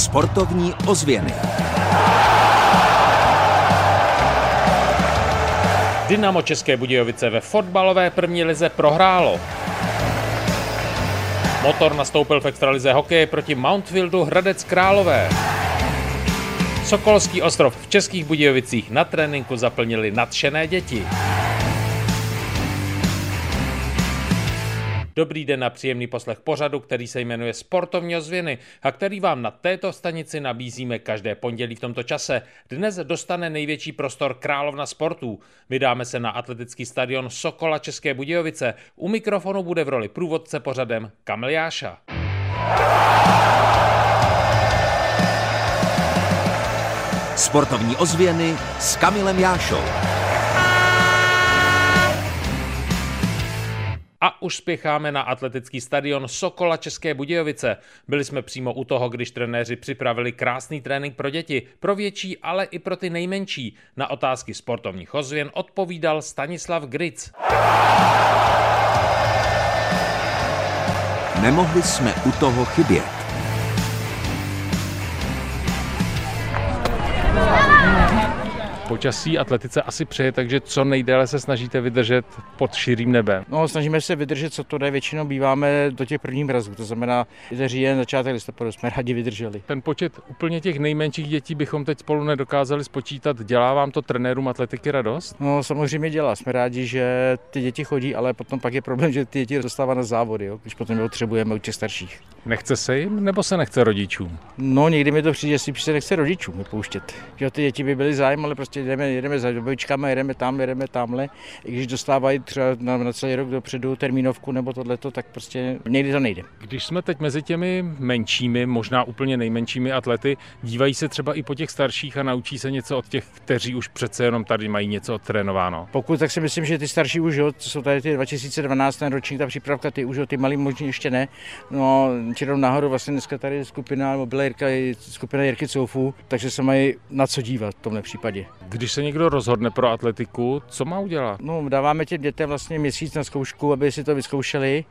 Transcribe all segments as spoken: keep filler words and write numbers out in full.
Sportovní ozvěny. Dynamo České Budějovice ve fotbalové první lize prohrálo. Motor nastoupil v extralize hokeje proti Mountfieldu Hradec Králové. Sokolský ostrov v Českých Budějovicích na tréninku zaplnili nadšené děti. Dobrý den a příjemný poslech pořadu, který se jmenuje Sportovní ozvěny a který vám na této stanici nabízíme každé pondělí v tomto čase. Dnes dostane největší prostor Královna sportů. Vydáme se na atletický stadion Sokola České Budějovice. U mikrofonu bude v roli průvodce pořadem Kamil Jáša. Sportovní ozvěny s Kamilem Jášou. A už spěcháme na atletický stadion Sokola České Budějovice. Byli jsme přímo u toho, když trenéři připravili krásný trénink pro děti, pro větší, ale i pro ty nejmenší. Na otázky sportovních ozvěn odpovídal Stanislav Gric. Nemohli jsme u toho chybět. Počasí atletice asi přeje, takže co nejdéle se snažíte vydržet pod širým nebem? No, snažíme se vydržet, co to jde, většinou býváme do těch prvních mrazů, to znamená říjen, začátek listopadu, jsme rádi vydrželi. Ten počet úplně těch nejmenších dětí bychom teď spolu nedokázali spočítat, dělá vám to trenérům atletiky radost? No, samozřejmě dělá, jsme rádi, že ty děti chodí, ale potom pak je problém, že ty děti dostává na závody, jo, když potom je potřebujeme u těch starších. Nechce se jim, nebo se nechce rodičům? No, někdy mi to přijde, jestli se nechce rodičům vypouštět, že ty děti by byly zájem, ale prostě Jedeme, jedeme za dobyčkama, jedeme tam, jedeme tamhle. I když dostávají třeba na, na celý rok dopředu termínovku nebo tohleto, tak prostě někdy to nejde. Když jsme teď mezi těmi menšími, možná úplně nejmenšími atlety, dívají se třeba i po těch starších a naučí se něco od těch, kteří už přece jenom tady mají něco odtrénováno? Pokud, tak si myslím, že ty starší už, jo, jsou tady ty dva tisíce dvanáct, ten ročník, ta přípravka, ty už, jo, ty malí možná ještě ne. No, čirou nahoru vlastně dneska tady skupina, nebo byla Jirka, skupina Jirky Coufů, takže se mají na co dívat v tomhle případě. Když se někdo rozhodne pro atletiku, co má udělat? No, dáváme těm dětem vlastně měsíc na zkoušku, aby si to vyzkoušeli.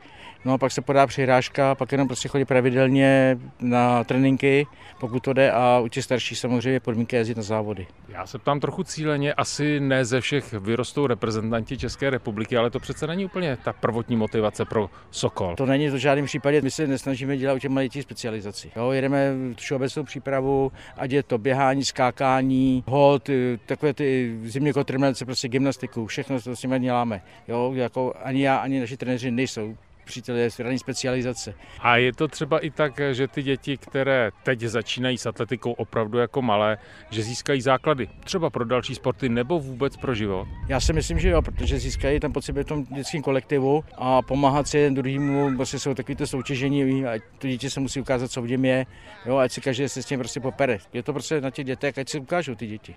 No, pak se podá přihláška, pak jenom prostě chodí pravidelně na tréninky, pokud to jde, a u těch starších samozřejmě podmínky jezdit na závody. Já se ptám trochu cíleně, asi ne ze všech vyrostou reprezentanti České republiky, ale to přece není úplně ta prvotní motivace pro Sokol. To není to v žádném případě, my se nesnažíme dělat u těch malých specializací. Jo, jedeme všeobecnou přípravu, ať je to běhání, skákání, hod, takové ty zimní kotrmelce, prostě gymnastiku, všechno to s nimi děláme. Jo, jako ani já, ani naši trenéři nejsou přítelé straní specializace. A je to třeba i tak, že ty děti, které teď začínají s atletikou opravdu jako malé, že získají základy třeba pro další sporty nebo vůbec pro život? Já si myslím, že jo, protože získají tam pod sebe v tom dětském kolektivu a pomáhat si jeden druhýmu, prostě jsou takovýto soutěžení, a to dítě se musí ukázat, co v něm je, jo, ať si každý se s tím prostě popere. Je to prostě na těch dětech, ať si ukážou ty děti.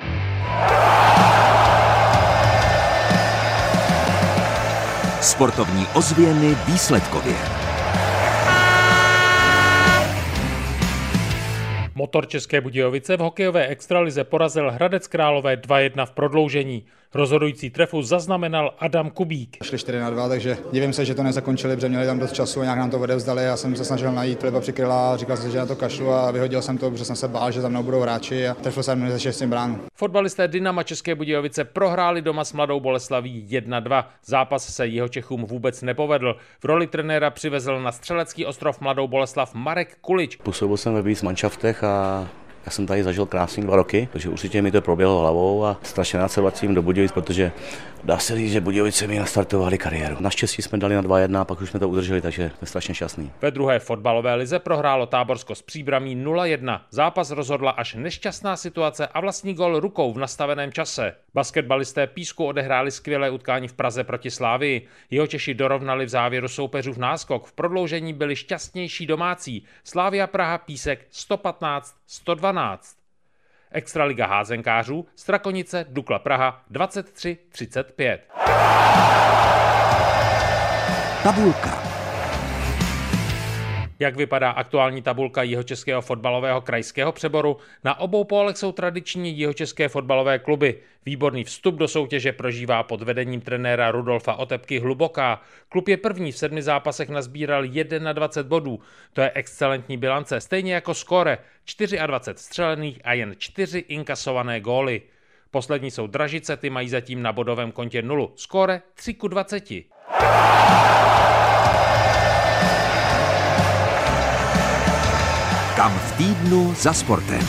Sportovní ozvěny výsledkově. Motor České Budějovice v hokejové extralize porazil Hradec Králové dva jedna v prodloužení. Rozhodující trefu zaznamenal Adam Kubík. Šli čtyři na dva, takže divím se, že to nezakončili, protože měli tam dost času a nějak nám to odevzdali. Já jsem se snažil najít, Liba přikryla, říkal jsem si, že na to kašlu a vyhodil jsem to, protože jsem se bál, že tam nebudou hráči a trefil jsem se šestým bránu. Fotbalisté Dynama České Budějovice prohráli doma s Mladou Boleslaví jedna dva. Zápas se Jihočechům vůbec nepovedl. V roli trenéra přivezl na Střelecký ostrov Mladou Boleslav Marek Kulič. Působil jsem ve víc manšaftech a já jsem tady zažil krásný dva roky, takže určitě mi to proběhlo hlavou a strašně rád se vracím do Budějovic, protože dá se říct, že Budějovice mi nastartovali kariéru. Naštěstí jsme dali na dva jedna a pak už jsme to udrželi, takže jsme strašně šťastní. Ve druhé fotbalové lize prohrálo Táborsko s Příbramí nula jedna. Zápas rozhodla až nešťastná situace a vlastní gol rukou v nastaveném čase. Basketbalisté Písku odehráli skvělé utkání v Praze proti Slavii. Jihočeši dorovnali v závěru soupeřů v náskok. V prodloužení byli šťastnější domácí. Slavia Praha Písek sto patnáct sto dvanáct. Extraliga házenkářů Strakonice Dukla Praha dvacet tři třicet pět. Tabulka. Jak vypadá aktuální tabulka jihočeského fotbalového krajského přeboru? Na obou pólech jsou tradiční jihočeské fotbalové kluby. Výborný vstup do soutěže prožívá pod vedením trenéra Rudolfa Otepky Hluboká. Klub je první, v sedmi zápasech nazbíral dvacet jedna bodů. To je excelentní bilance, stejně jako skóre. dvacet čtyři střelených a jen čtyři inkasované góly. Poslední jsou Dražice, ty mají zatím na bodovém kontě nulu. Skóre tři ku dvaceti. Kam v týdnu za sportem.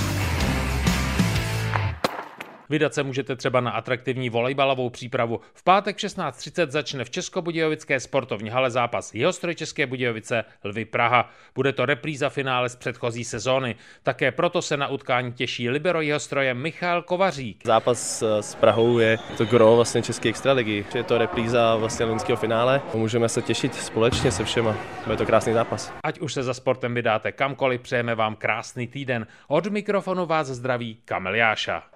Vydat se můžete třeba na atraktivní volejbalovou přípravu. V pátek v šestnáct třicet začne v Českobudějovické sportovní hale zápas Jihostroj České Budějovice Lvi Praha. Bude to repríza finále z předchozí sezóny. Také proto se na utkání těší libero Jihostroje Michal Kovařík. Zápas s Prahou je to gro vlastně české extraligy. Je to repríza vlastně loňského finále. Můžeme se těšit společně se všema. Bude to krásný zápas. Ať už se za sportem vydáte kamkoliv, přejeme vám krásný týden. Od mikrofonu vás zdraví Kamil Jáša.